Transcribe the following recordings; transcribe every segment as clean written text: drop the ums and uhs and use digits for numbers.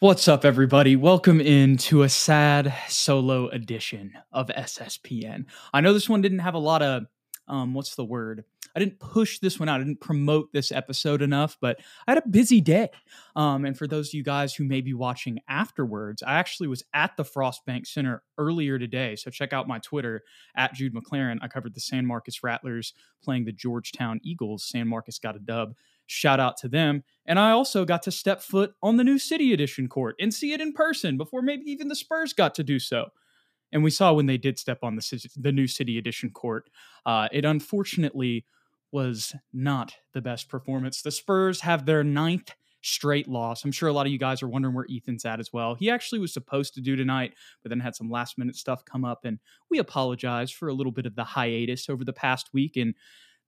What's up, everybody? Welcome into a sad solo edition of SSPN. I know this one didn't have a lot of, I didn't push this one out. I didn't promote this episode enough, but I had a busy day. And for those of you guys who may be watching afterwards, I actually was at the Frostbank Center earlier today. So check out my Twitter at Jude McLaren. I covered the San Marcos Rattlers playing the Georgetown Eagles. San Marcos got a dub. Shout out to them. And I also got to step foot on the new City Edition court and see it in person before maybe even the Spurs got to do so. And we saw when they did step on the new City Edition court, it unfortunately was not the best performance. The Spurs have their 9th straight loss. I'm sure a lot of you guys are wondering where Ethan's at as well. He actually was supposed to do tonight, but then had some last minute stuff come up. And we apologize for a little bit of the hiatus over the past week. And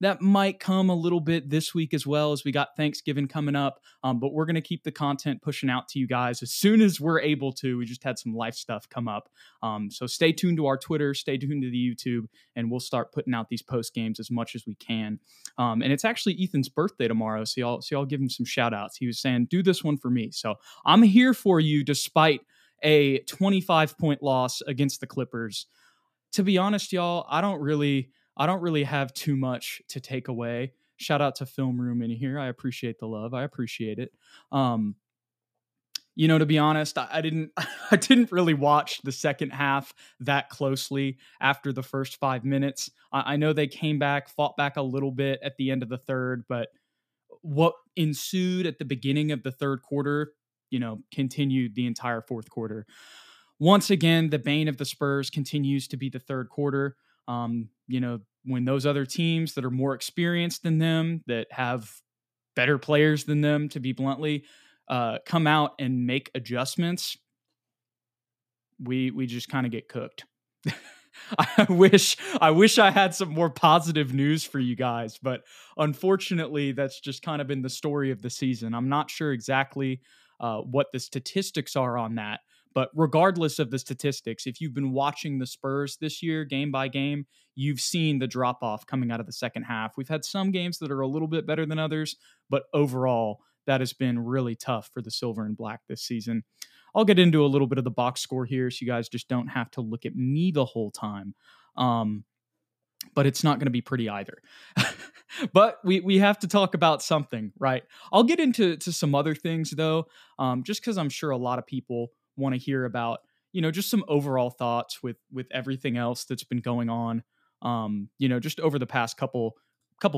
that might come a little bit this week as well, as we got Thanksgiving coming up, but we're going to keep the content pushing out to you guys as soon as we're able to. We just had some life stuff come up, so stay tuned to our Twitter, stay tuned to the YouTube, and we'll start putting out these post games as much as we can, and it's actually Ethan's birthday tomorrow, so y'all give him some shout outs. He was saying, do this one for me, so I'm here for you despite a 25-point loss against the Clippers. To be honest, y'all, I don't really have too much to take away. Shout out to Film Room in here. I appreciate the love. I appreciate it. You know, to be honest, I didn't really watch the second half that closely after the first 5 minutes. I know they came back, fought back a little bit at the end of the third, but what ensued at the beginning of the third quarter, you know, continued the entire fourth quarter. Once again, the bane of the Spurs continues to be the third quarter. You know, when those other teams that are more experienced than them, that have better players than them, to be bluntly, come out and make adjustments, we just kind of get cooked. I wish I had some more positive news for you guys, but unfortunately, that's just kind of been the story of the season. I'm not sure exactly what the statistics are on that. But regardless of the statistics, if you've been watching the Spurs this year, game by game, you've seen the drop-off coming out of the second half. We've had some games that are a little bit better than others, but overall, that has been really tough for the Silver and Black this season. I'll get into a little bit of the box score here so you guys just don't have to look at me the whole time. But it's not going to be pretty either. But we have to talk about something, right? I'll get into some other things, though, just because I'm sure a lot of people want to hear about, you know, just some overall thoughts with everything else that's been going on, you know, just over the past couple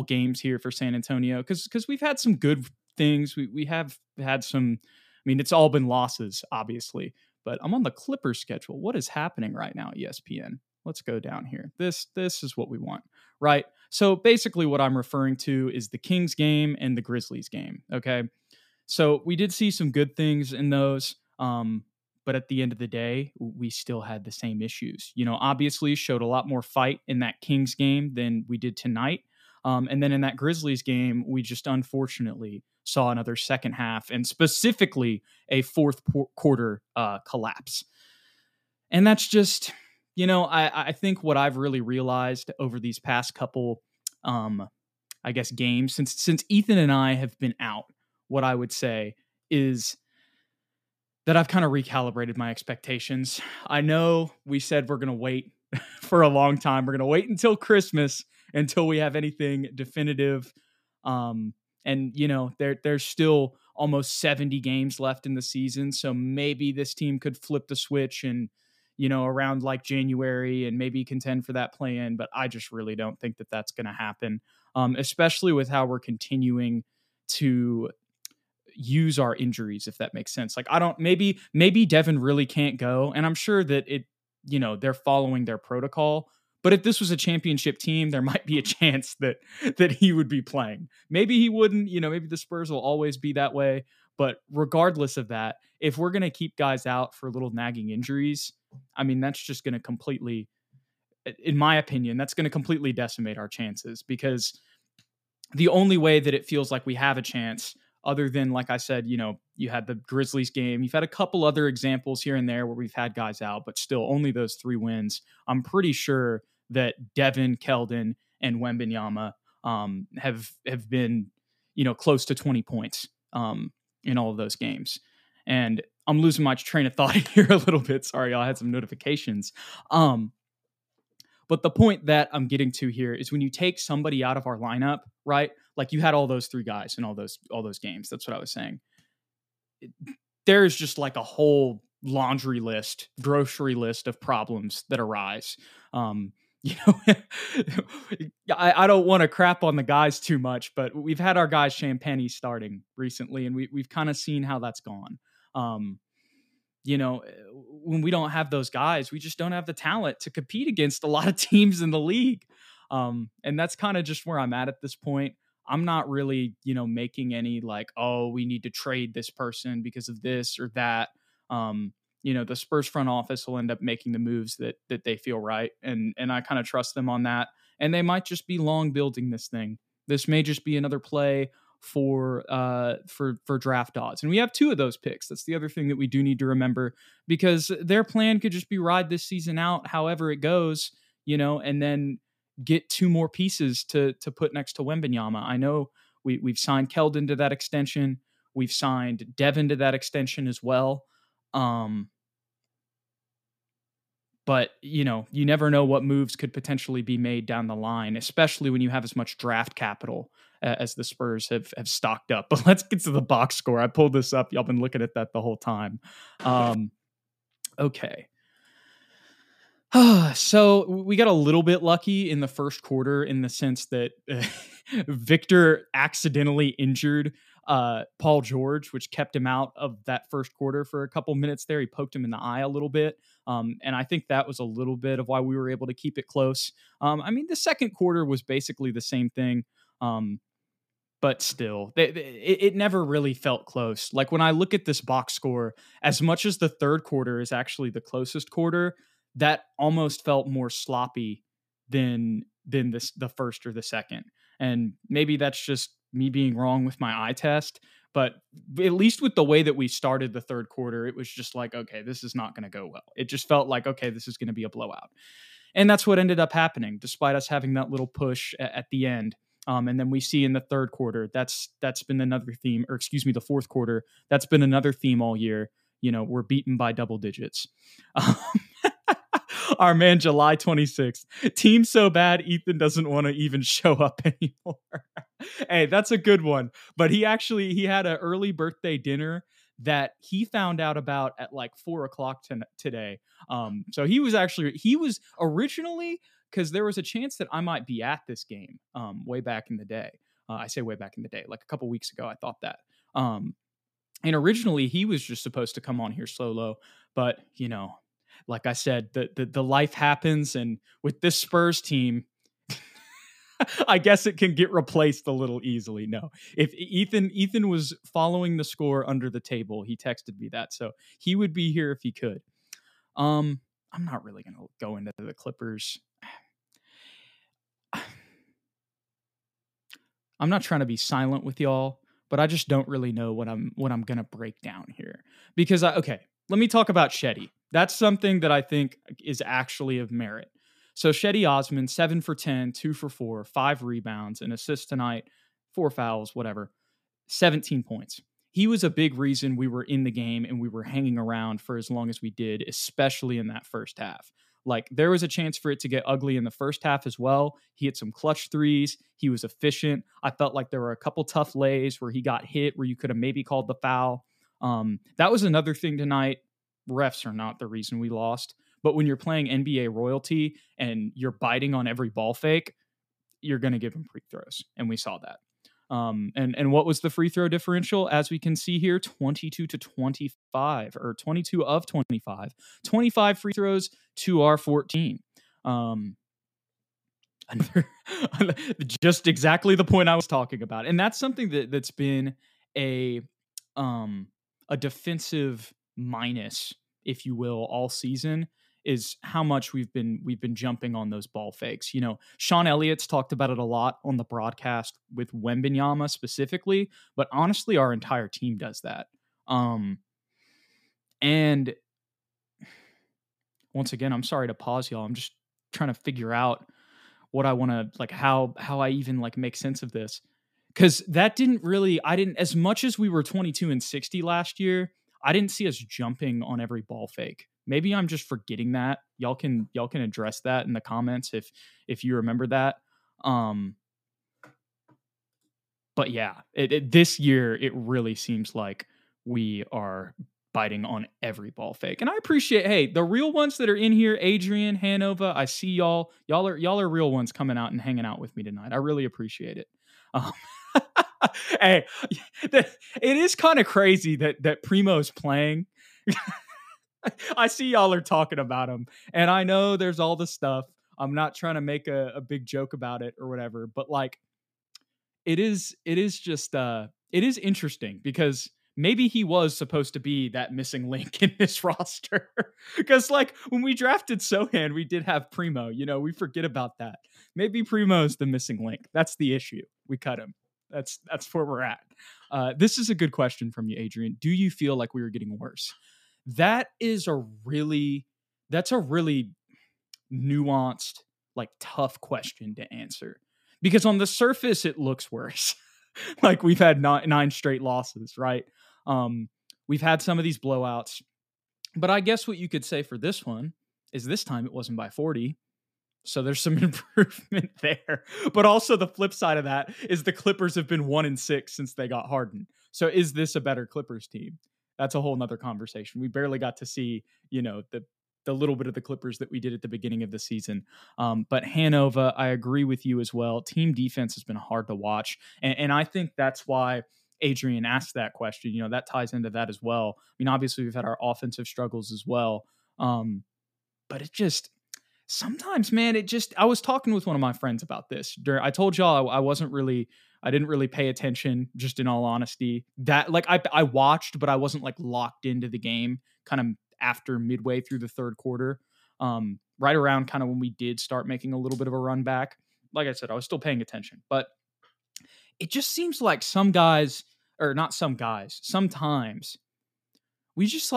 games here for San Antonio, because we've had some good things. We have had some, I mean, it's all been losses, obviously, but I'm on the Clippers schedule. What is happening right now, ESPN? Let's go down here. This is what we want, right? So basically what I'm referring to is the Kings game and the Grizzlies game, okay? So we did see some good things in those, but at the end of the day, we still had the same issues. You know, obviously showed a lot more fight in that Kings game than we did tonight. And then in that Grizzlies game, we just unfortunately saw another second half and specifically a fourth quarter collapse. And that's just, you know, I think what I've really realized over these past couple, I guess, games, since Ethan and I have been out, what I would say is that I've kind of recalibrated my expectations. I know we said we're going to wait for a long time. We're going to wait until Christmas until we have anything definitive. And, you know, there's still almost 70 games left in the season. So maybe this team could flip the switch and, you know, around like January and maybe contend for that play-in. But I just really don't think that that's going to happen, especially with how we're continuing to use our injuries, if that makes sense. Like, I don't, maybe Devin really can't go. And I'm sure that it, you know, they're following their protocol, but if this was a championship team, there might be a chance that he would be playing. Maybe he wouldn't, you know, maybe the Spurs will always be that way. But regardless of that, if we're going to keep guys out for little nagging injuries, I mean, that's just going to completely, in my opinion, that's going to completely decimate our chances, because the only way that it feels like we have a chance, other than, like I said, you know, you had the Grizzlies game. You've had a couple other examples here and there where we've had guys out, but still only those 3 wins. I'm pretty sure that Devin, Keldon, and Wembanyama have been, you know, close to 20 points in all of those games. And I'm losing my train of thought here a little bit. Sorry, y'all, I had some notifications. But the point that I'm getting to here is when you take somebody out of our lineup, right? Like you had all those three guys in all those games. That's what I was saying. There's just like a whole laundry list, grocery list of problems that arise. You know, I don't want to crap on the guys too much, but we've had our guys Champagne starting recently, and we've kind of seen how that's gone. You know, when we don't have those guys, we just don't have the talent to compete against a lot of teams in the league. And that's kind of just where I'm at this point. I'm not really, you know, making any like, oh, we need to trade this person because of this or that. You know, the Spurs front office will end up making the moves that they feel right. And I kind of trust them on that. And they might just be long building this thing. This may just be another play for draft odds. And we have two of those picks. That's the other thing that we do need to remember, because their plan could just be ride this season out, however it goes, you know, and then get two more pieces to put next to Wembanyama. I know we've signed Keldon to that extension. We've signed Devin to that extension as well. But, you know, you never know what moves could potentially be made down the line, especially when you have as much draft capital as the Spurs have stocked up. But let's get to the box score. I pulled this up. Y'all been looking at that the whole time. Okay. So we got a little bit lucky in the first quarter in the sense that Victor accidentally injured Paul George, which kept him out of that first quarter for a couple minutes there. He poked him in the eye a little bit. And I think that was a little bit of why we were able to keep it close. I mean, the second quarter was basically the same thing. But still, it never really felt close. Like when I look at this box score, as much as the third quarter is actually the closest quarter, that almost felt more sloppy than this, the first or the second. And maybe that's just me being wrong with my eye test, but at least with the way that we started the third quarter, it was just like, okay, this is not going to go well. It just felt like, okay, this is going to be a blowout. And that's what ended up happening, despite us having that little push at the end. And then we see in the third quarter, that's been another theme, or excuse me, the fourth quarter, that's been another theme all year. You know, we're beaten by double digits. Our man, July 26th. Team so bad, Ethan doesn't want to even show up anymore. Hey, that's a good one. But he had an early birthday dinner that he found out about at like 4 o'clock today. So he was originally, because there was a chance that I might be at this game way back in the day. I say way back in the day, like a couple weeks ago, I thought that. And originally he was just supposed to come on here solo, but you know, like I said, the life happens, and with this Spurs team, I guess it can get replaced a little easily. No, if Ethan was following the score under the table, he texted me that, so he would be here if he could. I'm not really going to go into the Clippers. I'm not trying to be silent with y'all, but I just don't really know what I'm going to break down here, because let me talk about Shetty. That's something that I think is actually of merit. So Shetty Osman, 7 for 10, 2 for 4, 5 rebounds, an assist tonight, 4 fouls, whatever, 17 points. He was a big reason we were in the game and we were hanging around for as long as we did, especially in that first half. Like, there was a chance for it to get ugly in the first half as well. He hit some clutch threes. He was efficient. I felt like there were a couple tough lays where he got hit, where you could have maybe called the foul. That was another thing tonight. Refs are not the reason we lost, but when you're playing NBA royalty and you're biting on every ball fake, you're going to give them free throws. And we saw that. And what was the free throw differential? As we can see here, 22 to 25 or 22 of 25, 25 free throws to our 14. Just exactly the point I was talking about. And that's something that's been a defensive minus, if you will, all season, is how much we've been jumping on those ball fakes. You know, Sean Elliott's talked about it a lot on the broadcast with Wembanyama specifically, but honestly, our entire team does that. And once again, I'm sorry to pause y'all. I'm just trying to figure out what I want to, like, how I even like make sense of this. Because as much as we were 22 and 60 last year, I didn't see us jumping on every ball fake. Maybe I'm just forgetting that. Y'all can address that in the comments if you remember that. But yeah, this year it really seems like we are biting on every ball fake. And I appreciate, hey, the real ones that are in here, Adrian, Hanova, I see y'all. Y'all are real ones coming out and hanging out with me tonight. I really appreciate it. Hey, it is kind of crazy that Primo's playing. I see y'all are talking about him, and I know there's all the stuff. I'm not trying to make a big joke about it or whatever, but like it is just it is interesting because maybe he was supposed to be that missing link in this roster. Because like when we drafted Sohan, we did have Primo, we forget about that. Maybe Primo's the missing link. That's the issue. We cut him. That's where we're at. This is a good question from you, Adrian. Do you feel like we were getting worse? That's a really nuanced, like tough question to answer, because on the surface it looks worse. Like we've had nine straight losses, right? We've had some of these blowouts, but I guess what you could say for this one is this time it wasn't by 40. So there's some improvement there, but also the flip side of that is the Clippers have been 1-6 since they got Harden. So is this a better Clippers team? That's a whole nother conversation. We barely got to see, the little bit of the Clippers that we did at the beginning of the season. But Hanova, I agree with you as well. Team defense has been hard to watch. And I think that's why Adrian asked that question. That ties into that as well. I mean, obviously we've had our offensive struggles as well. But it just, sometimes, man, I was talking with one of my friends about this. I told y'all I didn't really pay attention, just in all honesty. That like I watched, but I wasn't like locked into the game kind of after midway through the third quarter, right around kind of when we did start making a little bit of a run back. Like I said, I was still paying attention, but it just seems like sometimes we just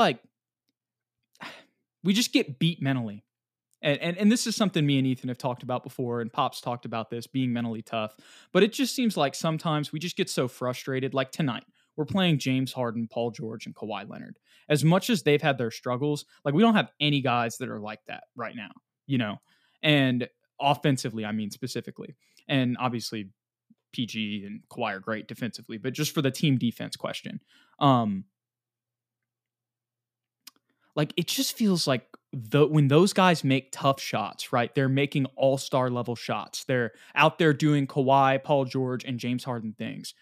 get beat mentally. And this is something me and Ethan have talked about before, and Pop's talked about this, being mentally tough. But it just seems like sometimes we just get so frustrated. Like tonight, we're playing James Harden, Paul George, and Kawhi Leonard. As much as they've had their struggles, like we don't have any guys that are like that right now, And offensively, I mean specifically. And obviously, PG and Kawhi are great defensively. But just for the team defense question, like it just feels like when those guys make tough shots, right? They're making all-star level shots. They're out there doing Kawhi, Paul George, and James Harden things.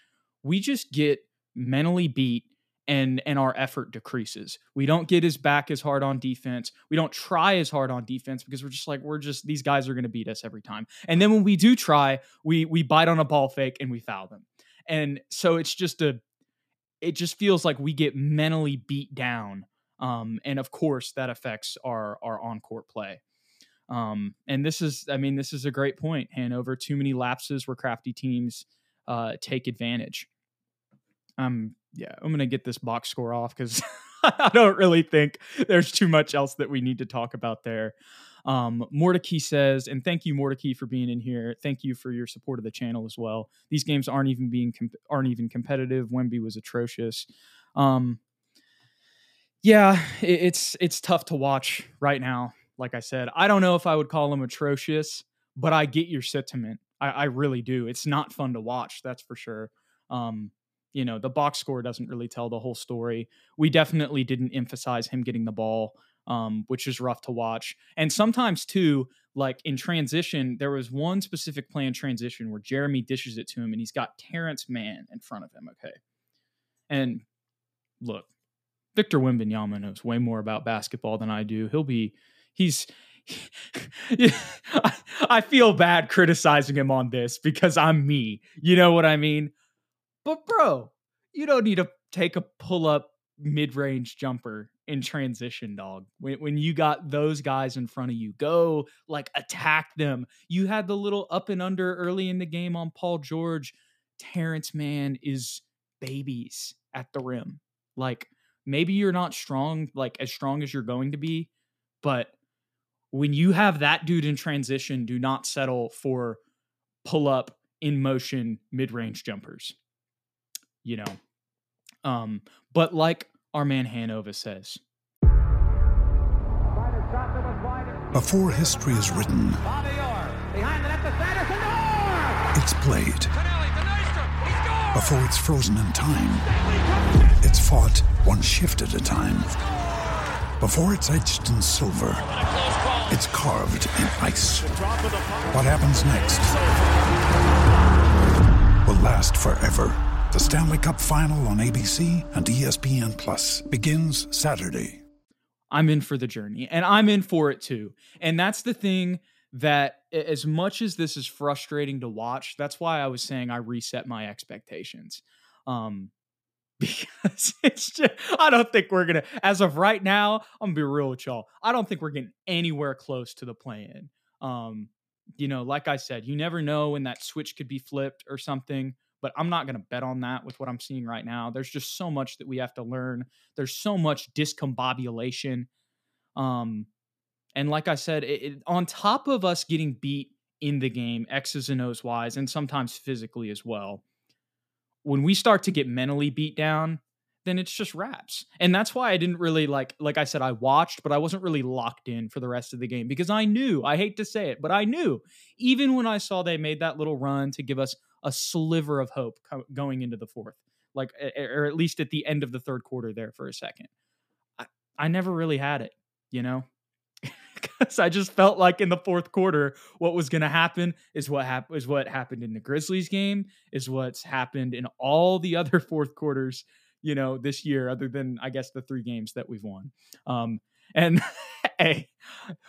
We just get mentally beat and our effort decreases. We don't get as hard on defense. We don't try as hard on defense because we're just these guys are going to beat us every time. And then when we do try, we bite on a ball fake and we foul them. And so it just feels like we get mentally beat down. And of course that affects our on-court play. And this is a great point, Hanover. Too many lapses where crafty teams take advantage. I'm going to get this box score off because I don't really think there's too much else that we need to talk about there. Mordecai says, and thank you, Mordecai, for being in here. Thank you for your support of the channel as well. These games aren't even competitive. Wemby was atrocious. Yeah, it's tough to watch right now. Like I said, I don't know if I would call them atrocious, but I get your sentiment. I really do. It's not fun to watch, that's for sure. The box score doesn't really tell the whole story. We definitely didn't emphasize him getting the ball, which is rough to watch. And sometimes too, like in transition, there was one specific play in transition where Jeremy dishes it to him and he's got Terrence Mann in front of him. Okay. And look, Victor Wembanyama knows way more about basketball than I do. I feel bad criticizing him on this because I'm me. You know what I mean? But bro, you don't need to take a pull-up mid-range jumper in transition, dog. When you got those guys in front of you, go like attack them. You had the little up and under early in the game on Paul George. Terrence Mann is babies at the rim. Like, maybe you're not strong, like as strong as you're going to be, but when you have that dude in transition, do not settle for pull up in motion mid-range jumpers. But like our man Hanova says. Before history is written, it's played. Before it's frozen in time, it's fought one shift at a time. Before it's etched in silver, it's carved in ice. What happens next will last forever. The Stanley Cup Final on ABC and ESPN Plus begins Saturday. I'm in for the journey, and I'm in for it too. And that's the thing that, as much as this is frustrating to watch, that's why I was saying I reset my expectations. Because it's just, I don't think we're going to, as of right now, I'm going to be real with y'all. I don't think we're getting anywhere close to the play-in. You know, like I said, you never know when that switch could be flipped or something, but I'm not going to bet on that with what I'm seeing right now. There's just so much that we have to learn. There's so much discombobulation. And like I said, on top of us getting beat in the game, X's and O's wise, and sometimes physically as well, when we start to get mentally beat down, then it's just wraps. And that's why I didn't really like I said, I watched, but I wasn't really locked in for the rest of the game because I knew, I hate to say it, but I knew even when I saw they made that little run to give us a sliver of hope going into the fourth, like, or at least at the end of the third quarter there for a second, I never really had it, you know? Because I just felt like in the fourth quarter, what was going to happen is what happened in the Grizzlies game, is what's happened in all the other fourth quarters, you know, this year, other than, I guess, the three games that we've won. And hey,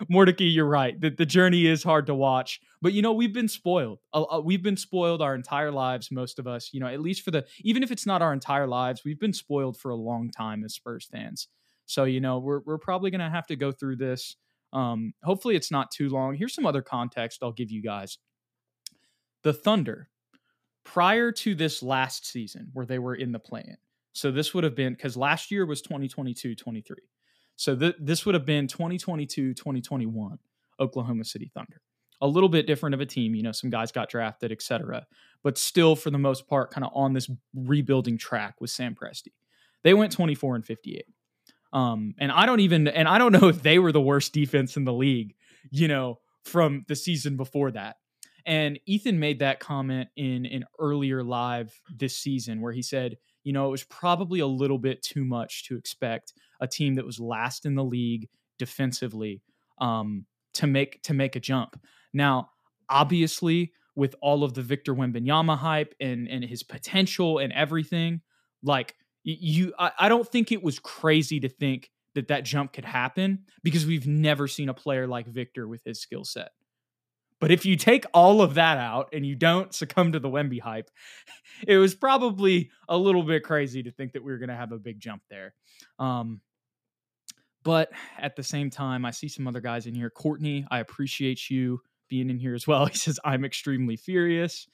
Mordecai, you're right. The journey is hard to watch. But, you know, we've been spoiled. We've been spoiled our entire lives, most of us, you know, at least even if it's not our entire lives, we've been spoiled for a long time as Spurs fans. So, you know, we're probably going to have to go through this. Hopefully it's not too long. Here's some other context I'll give you guys. The Thunder, prior to this last season where they were in the play-in, so this would have been, because last year was 2022-23. So this would have been 2022-2021 Oklahoma City Thunder. A little bit different of a team, you know, some guys got drafted, etc. But still, for the most part, kind of on this rebuilding track with Sam Presti. They went 24-58. And I don't know if they were the worst defense in the league, you know, from the season before that. And Ethan made that comment in an earlier live this season where he said, you know, it was probably a little bit too much to expect a team that was last in the league defensively, to make a jump. Now, obviously with all of the Victor Wembanyama hype and his potential and everything, like, I don't think it was crazy to think that jump could happen because we've never seen a player like Victor with his skill set. But if you take all of that out and you don't succumb to the Wemby hype, it was probably a little bit crazy to think that we were going to have a big jump there. But at the same time, I see some other guys in here. Courtney, I appreciate you being in here as well. He says, I'm extremely furious.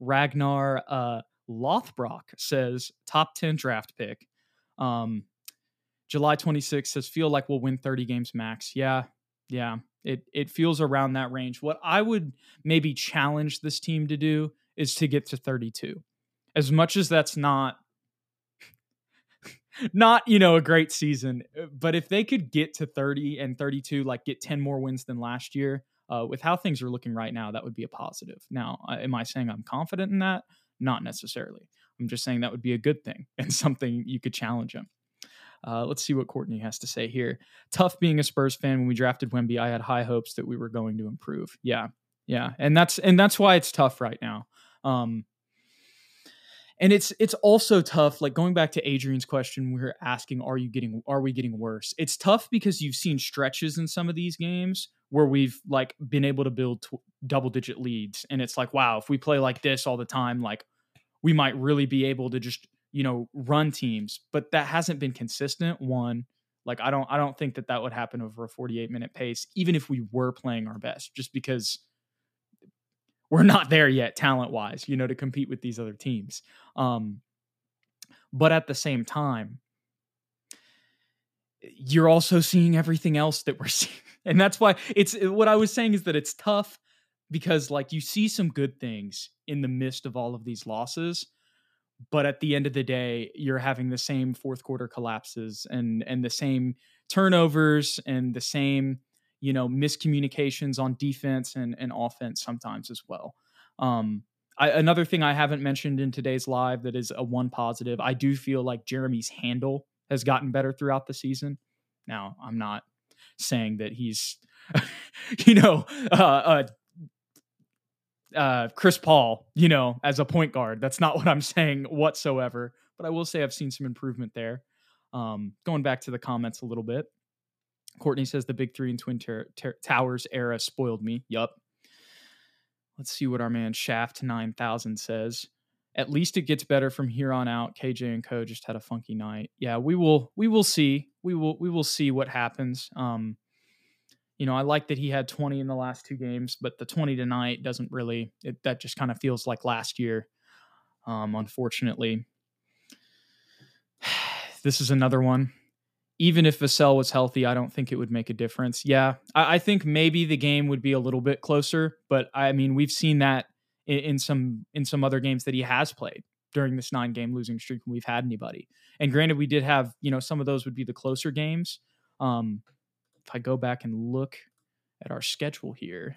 Ragnar, Lothbrock says top 10 draft pick. July 26 says feel like we'll win 30 games max. Yeah. It feels around that range. What I would maybe challenge this team to do is to get to 32. As much as that's not, you know, a great season, but if they could get to 30 and 32, like get 10 more wins than last year, with how things are looking right now, that would be a positive. Now, am I saying I'm confident in that? Not necessarily. I'm just saying that would be a good thing and something you could challenge him. Let's see what Courtney has to say here. Tough being a Spurs fan. When we drafted Wemby, I had high hopes that we were going to improve. Yeah. And that's why it's tough right now. And it's also tough, like going back to Adrian's question, we were asking, are we getting worse? It's tough because you've seen stretches in some of these games where we've like been able to build double-digit leads, and it's like, wow, if we play like this all the time, like we might really be able to just, you know, run teams. But that hasn't been consistent. One, like I don't think that would happen over a 48-minute pace, even if we were playing our best, just because we're not there yet talent-wise, you know, to compete with these other teams. But at the same time, you're also seeing everything else that we're seeing. And that's why what I was saying is that it's tough because, like, you see some good things in the midst of all of these losses, But at the end of the day, you're having the same fourth quarter collapses and the same turnovers and the same, you know, miscommunications on defense and offense sometimes as well. Another thing I haven't mentioned in today's live that is a one positive, I do feel like Jeremy's handle has gotten better throughout the season. Now, I'm not saying that he's, Chris Paul, you know, as a point guard. That's not what I'm saying whatsoever. But I will say I've seen some improvement there. Going back to the comments a little bit, Courtney says the Big Three and Twin Towers era spoiled me. Yup. Let's see what our man Shaft9000 says. At least it gets better from here on out. KJ and Co just had a funky night. Yeah, we will see. We will see what happens. I like that he had 20 in the last two games, but the 20 tonight doesn't really, that just kind of feels like last year. Unfortunately, this is another one. Even if Vassell was healthy, I don't think it would make a difference. Yeah, I think maybe the game would be a little bit closer, but I mean, we've seen that in some other games that he has played during this 9-game losing streak when we've had anybody. And granted, we did have, some of those would be the closer games. If I go back and look at our schedule here,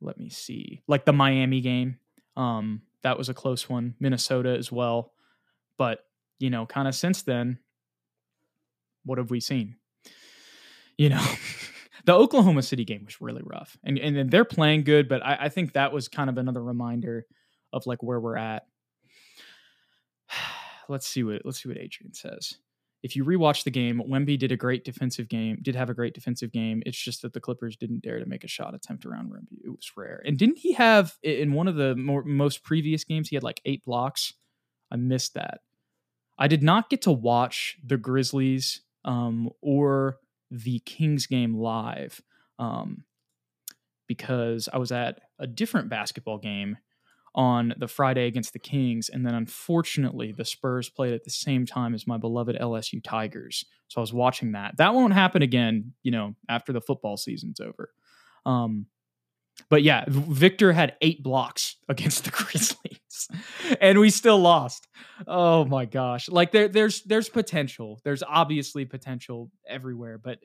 let me see. Like the Miami game, that was a close one. Minnesota as well. But, kind of since then, what have we seen? The Oklahoma City game was really rough. And then they're playing good, but I think that was kind of another reminder of like where we're at. Let's see what Adrian says. If you rewatch the game, Wemby did have a great defensive game. It's just that the Clippers didn't dare to make a shot attempt around Wemby. It was rare. And didn't he have, in one of the most previous games, he had like 8 blocks? I missed that. I did not get to watch the Grizzlies or the Kings game live because I was at a different basketball game on the Friday against the Kings. And then unfortunately the Spurs played at the same time as my beloved LSU Tigers. So I was watching that. That won't happen again, after the football season's over. But yeah, Victor had 8 blocks against the Grizzlies and we still lost. Oh my gosh. Like there's potential. There's obviously potential everywhere, but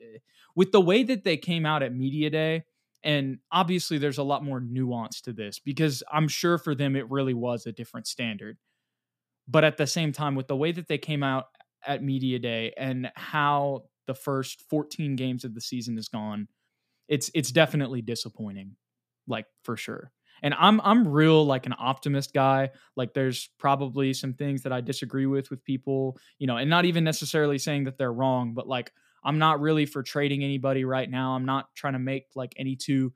with the way that they came out at Media Day, and obviously there's a lot more nuance to this because I'm sure for them, it really was a different standard. But at the same time, with the way that they came out at Media Day and how the first 14 games of the season is gone, it's definitely disappointing, like for sure. And I'm real like an optimist guy. Like there's probably some things that I disagree with people, and not even necessarily saying that they're wrong, but like, I'm not really for trading anybody right now. I'm not trying to make like any too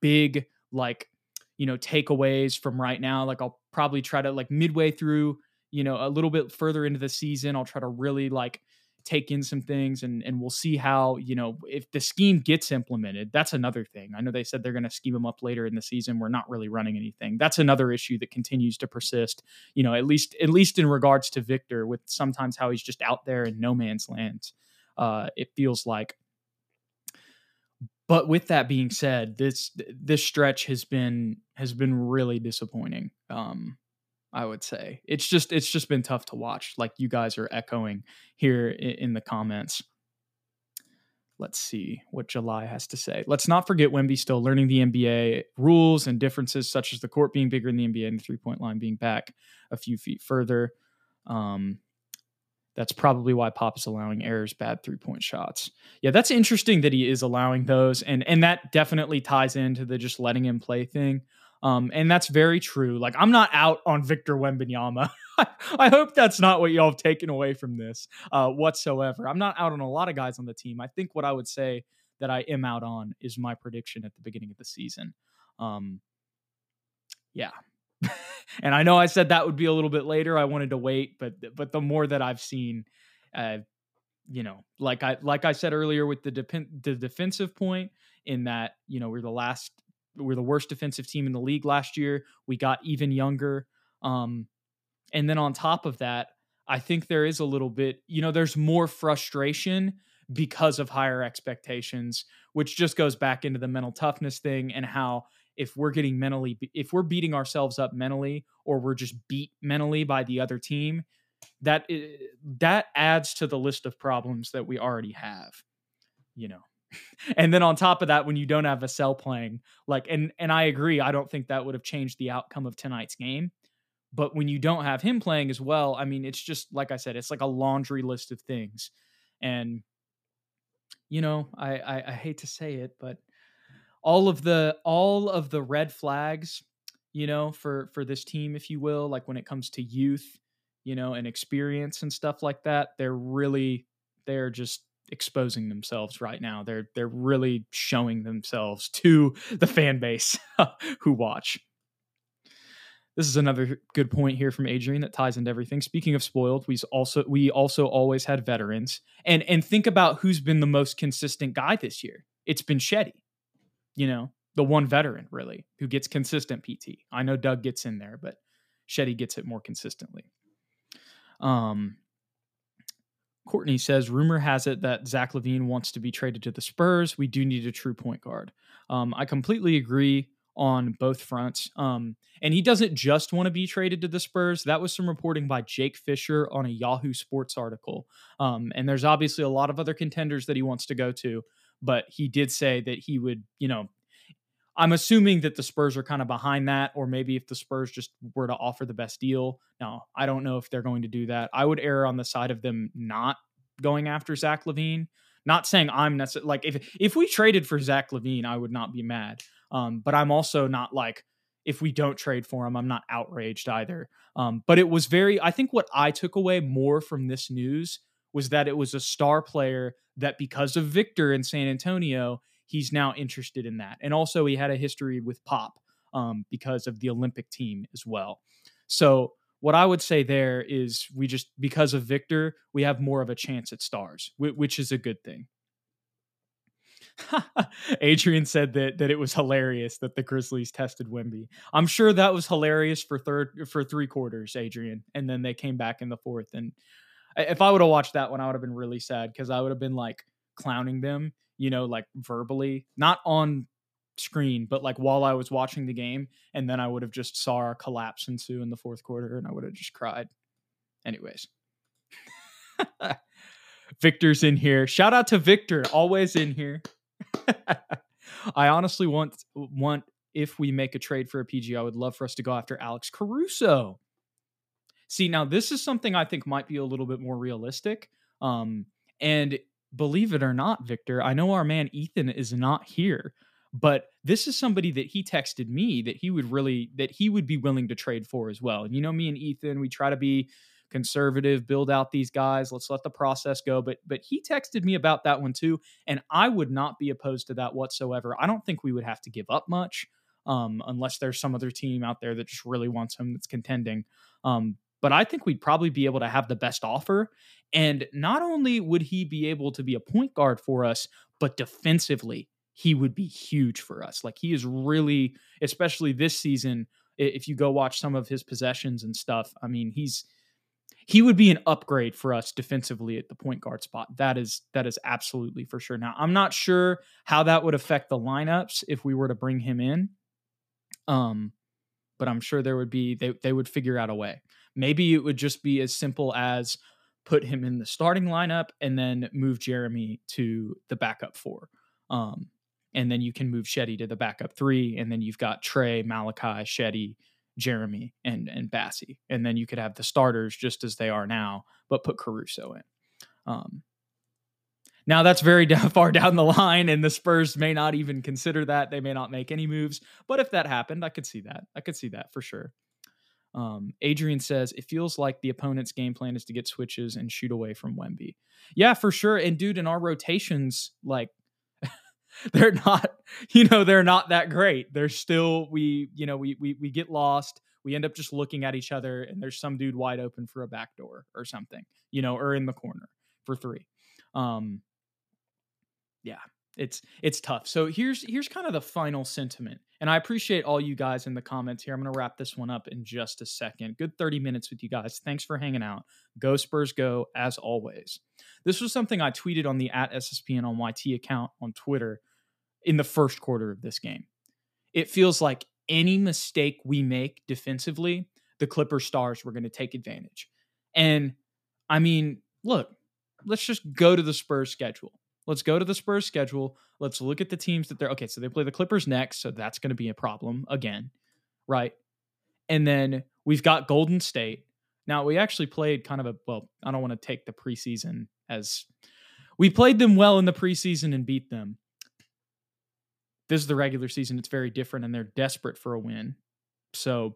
big, takeaways from right now. Like I'll probably try to like midway through, a little bit further into the season, I'll try to really like take in some things and we'll see how, if the scheme gets implemented, that's another thing. I know they said they're going to scheme them up later in the season. We're not really running anything. That's another issue that continues to persist, at least in regards to Victor with sometimes how he's just out there in no man's land. It feels like, but with that being said, this stretch has been really disappointing. I would say it's just been tough to watch. Like you guys are echoing here in the comments. Let's see what July has to say. Let's not forget Wemby still learning the NBA rules and differences such as the court being bigger in the NBA and the 3-point line being back a few feet further. That's probably why Pop is allowing errors, bad 3-point shots. Yeah, that's interesting that he is allowing those. And that definitely ties into the just letting him play thing. And that's very true. Like, I'm not out on Victor Wembanyama. I hope that's not what y'all have taken away from this whatsoever. I'm not out on a lot of guys on the team. I think what I would say that I am out on is my prediction at the beginning of the season. Yeah. And I know I said that would be a little bit later. I wanted to wait, but the more that I've seen, like I said earlier with the defensive point in that, we're the worst defensive team in the league last year. We got even younger. And then on top of that, I think there is a little bit, there's more frustration because of higher expectations, which just goes back into the mental toughness thing and how if we're getting mentally, if we're beating ourselves up mentally, or we're just beat mentally by the other team, that adds to the list of problems that we already have, you know. And then on top of that, when you don't have Vassell playing, like, and I agree, I don't think that would have changed the outcome of tonight's game. But when you don't have him playing as well, I mean, it's just, like I said, it's like a laundry list of things. And, you know, I hate to say it, but all of the red flags, you know, for this team, if you will, like when it comes to youth, you know, and experience and stuff like that, they're just exposing themselves right now. They're really showing themselves to the fan base who watch. This is another good point here from Adrian that ties into everything. Speaking of spoiled, we also always had veterans. And think about who's been the most consistent guy this year. It's been Shetty, you know, the one veteran really who gets consistent PT. I know Doug gets in there, but Shetty gets it more consistently. Courtney says, rumor has it that Zach LaVine wants to be traded to the Spurs. We do need a true point guard. I completely agree on both fronts. And he doesn't just want to be traded to the Spurs. That was some reporting by Jake Fisher on a Yahoo Sports article. And there's obviously a lot of other contenders that he wants to go to, but he did say that he would, you know, I'm assuming that the Spurs are kind of behind that, or maybe if the Spurs just were to offer the best deal. Now, I don't know if they're going to do that. I would err on the side of them not going after Zach LaVine. Not saying I'm necessarily, like, if we traded for Zach LaVine, I would not be mad. But I'm also not like, if we don't trade for him, I'm not outraged either. But it was I think what I took away more from this news was that it was a star player that because of Victor in San Antonio, he's now interested in that. And also he had a history with Pop because of the Olympic team as well. So what I would say there is because of Victor, we have more of a chance at stars, which is a good thing. Adrian said that it was hilarious that the Grizzlies tested Wemby. I'm sure that was hilarious for three quarters, Adrian. And then they came back in the fourth. And if I would have watched that one, I would have been really sad because I would have been like clowning them, you know, like verbally, not on screen, but like while I was watching the game. And then I would have just saw our collapse ensue in the fourth quarter and I would have just cried. Anyways. Victor's in here. Shout out to Victor, always in here. I honestly want if we make a trade for a PG, I would love for us to go after Alex Caruso. See, now this is something I think might be a little bit more realistic. And believe it or not, Victor, I know our man Ethan is not here, but this is somebody that he texted me that he would be willing to trade for as well. And you know me and Ethan, we try to be conservative, build out these guys, let's let the process go. But he texted me about that one too, and I would not be opposed to that whatsoever. I don't think we would have to give up much unless there's some other team out there that just really wants him, that's contending. But I think we'd probably be able to have the best offer. And not only would he be able to be a point guard for us, but defensively, he would be huge for us. Like he is really, especially this season, if you go watch some of his possessions and stuff, I mean, he would be an upgrade for us defensively at the point guard spot. That is absolutely for sure. Now, I'm not sure how that would affect the lineups if we were to bring him in. But I'm sure there would be, they would figure out a way. Maybe it would just be as simple as put him in the starting lineup and then move Jeremy to the backup four. And then you can move Shetty to the backup three. And then you've got Trey, Malachi, Shetty, Jeremy and Bassie, and then you could have the starters just as they are now, but put Caruso in. Now that's very far down the line, and the Spurs may not even consider that. They may not make any moves, but if that happened, I could see that for sure. Adrian says it feels like the opponent's game plan is to get switches and shoot away from Wemby. Yeah, for sure. And dude, in our rotations, like they're not that great. They're still, we get lost. We end up just looking at each other and there's some dude wide open for a backdoor or something, you know, or in the corner for three. Yeah, it's tough. So here's kind of the final sentiment. And I appreciate all you guys in the comments here. I'm going to wrap this one up in just a second. Good 30 minutes with you guys. Thanks for hanging out. Go Spurs go, as always. This was something I tweeted on the @SSPN on YT account on Twitter in the first quarter of this game. it feels like any mistake we make defensively, the Clipper stars were going to take advantage. And I mean, look, let's just go to the Spurs schedule. Let's go to the Spurs schedule. Let's look at the teams that they're... Okay, so they play the Clippers next, so that's going to be a problem again, right? And then we've got Golden State. Now, we actually played kind of a... Well, I don't want to take the preseason as... We played them well in the preseason and beat them. This is the regular season. It's very different, and they're desperate for a win. So...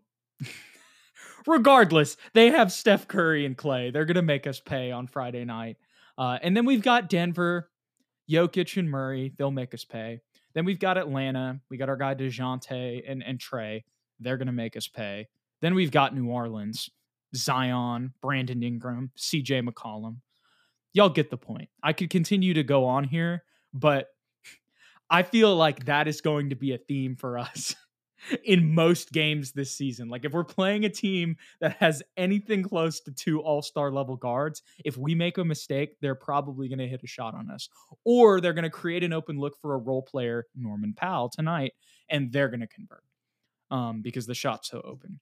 Regardless, they have Steph Curry and Clay. They're going to make us pay on Friday night. And then we've got Denver, Jokic and Murray. They'll make us pay. Then we've got Atlanta. We got our guy DeJounte and Trey. They're going to make us pay. Then we've got New Orleans, Zion, Brandon Ingram, CJ McCollum. Y'all get the point. I could continue to go on here, but I feel like that is going to be a theme for us. In most games this season. Like if we're playing a team that has anything close to two all-star level guards, if we make a mistake, they're probably going to hit a shot on us, or they're going to create an open look for a role player, Norman Powell tonight, and they're going to convert because the shot's so open.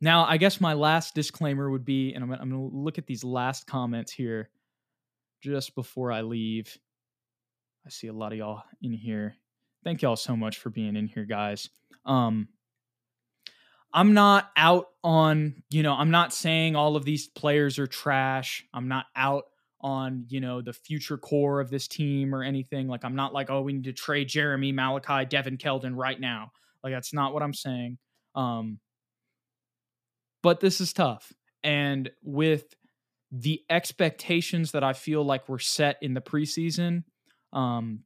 Now, I guess my last disclaimer would be, and I'm going to look at these last comments here just before I leave. I see a lot of y'all in here. Thank y'all so much for being in here, guys. I'm not out on, I'm not saying all of these players are trash. I'm not out on, the future core of this team or anything. Like, I'm not like, oh, we need to trade Jeremy, Malachi, Devin, Keldon right now. Like, that's not what I'm saying. But this is tough. And with the expectations that I feel like were set in the preseason,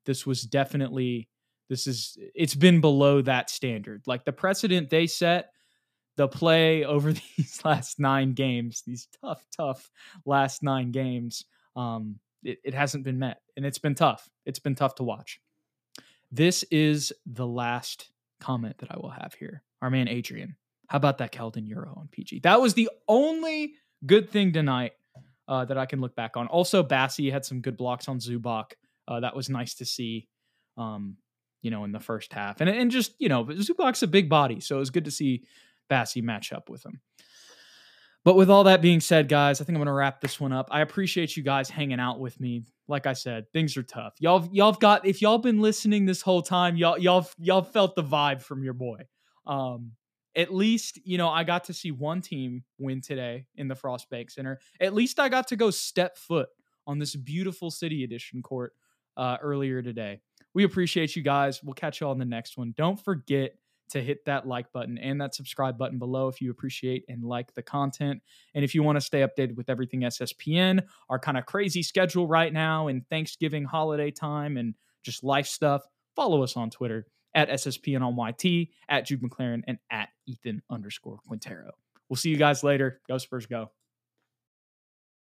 this was definitely... it's been below that standard. Like the precedent they set, the play over these last 9 games, these tough last 9 games, it hasn't been met. And it's been tough. It's been tough to watch. This is the last comment that I will have here. Our man Adrian. How about that Keldon Euro on PG? That was the only good thing tonight that I can look back on. Also, Bassie had some good blocks on Zubac. That was nice to see. In the first half. And just, Zubac's a big body, so it was good to see Bassie match up with him. But with all that being said, guys, I think I'm going to wrap this one up. I appreciate you guys hanging out with me. Like I said, things are tough. Y'all got, if y'all been listening this whole time, y'all felt the vibe from your boy. At least, I got to see one team win today in the Frostbank Center. At least I got to go step foot on this beautiful City Edition court earlier today. We appreciate you guys. We'll catch you all in the next one. Don't forget to hit that like button and that subscribe button below if you appreciate and like the content. And if you want to stay updated with everything SSPN, our kind of crazy schedule right now and Thanksgiving holiday time and just life stuff, follow us on Twitter at SSPN on YT, at Jude McLaren, and at Ethan _Quintero. We'll see you guys later. Go Spurs, go.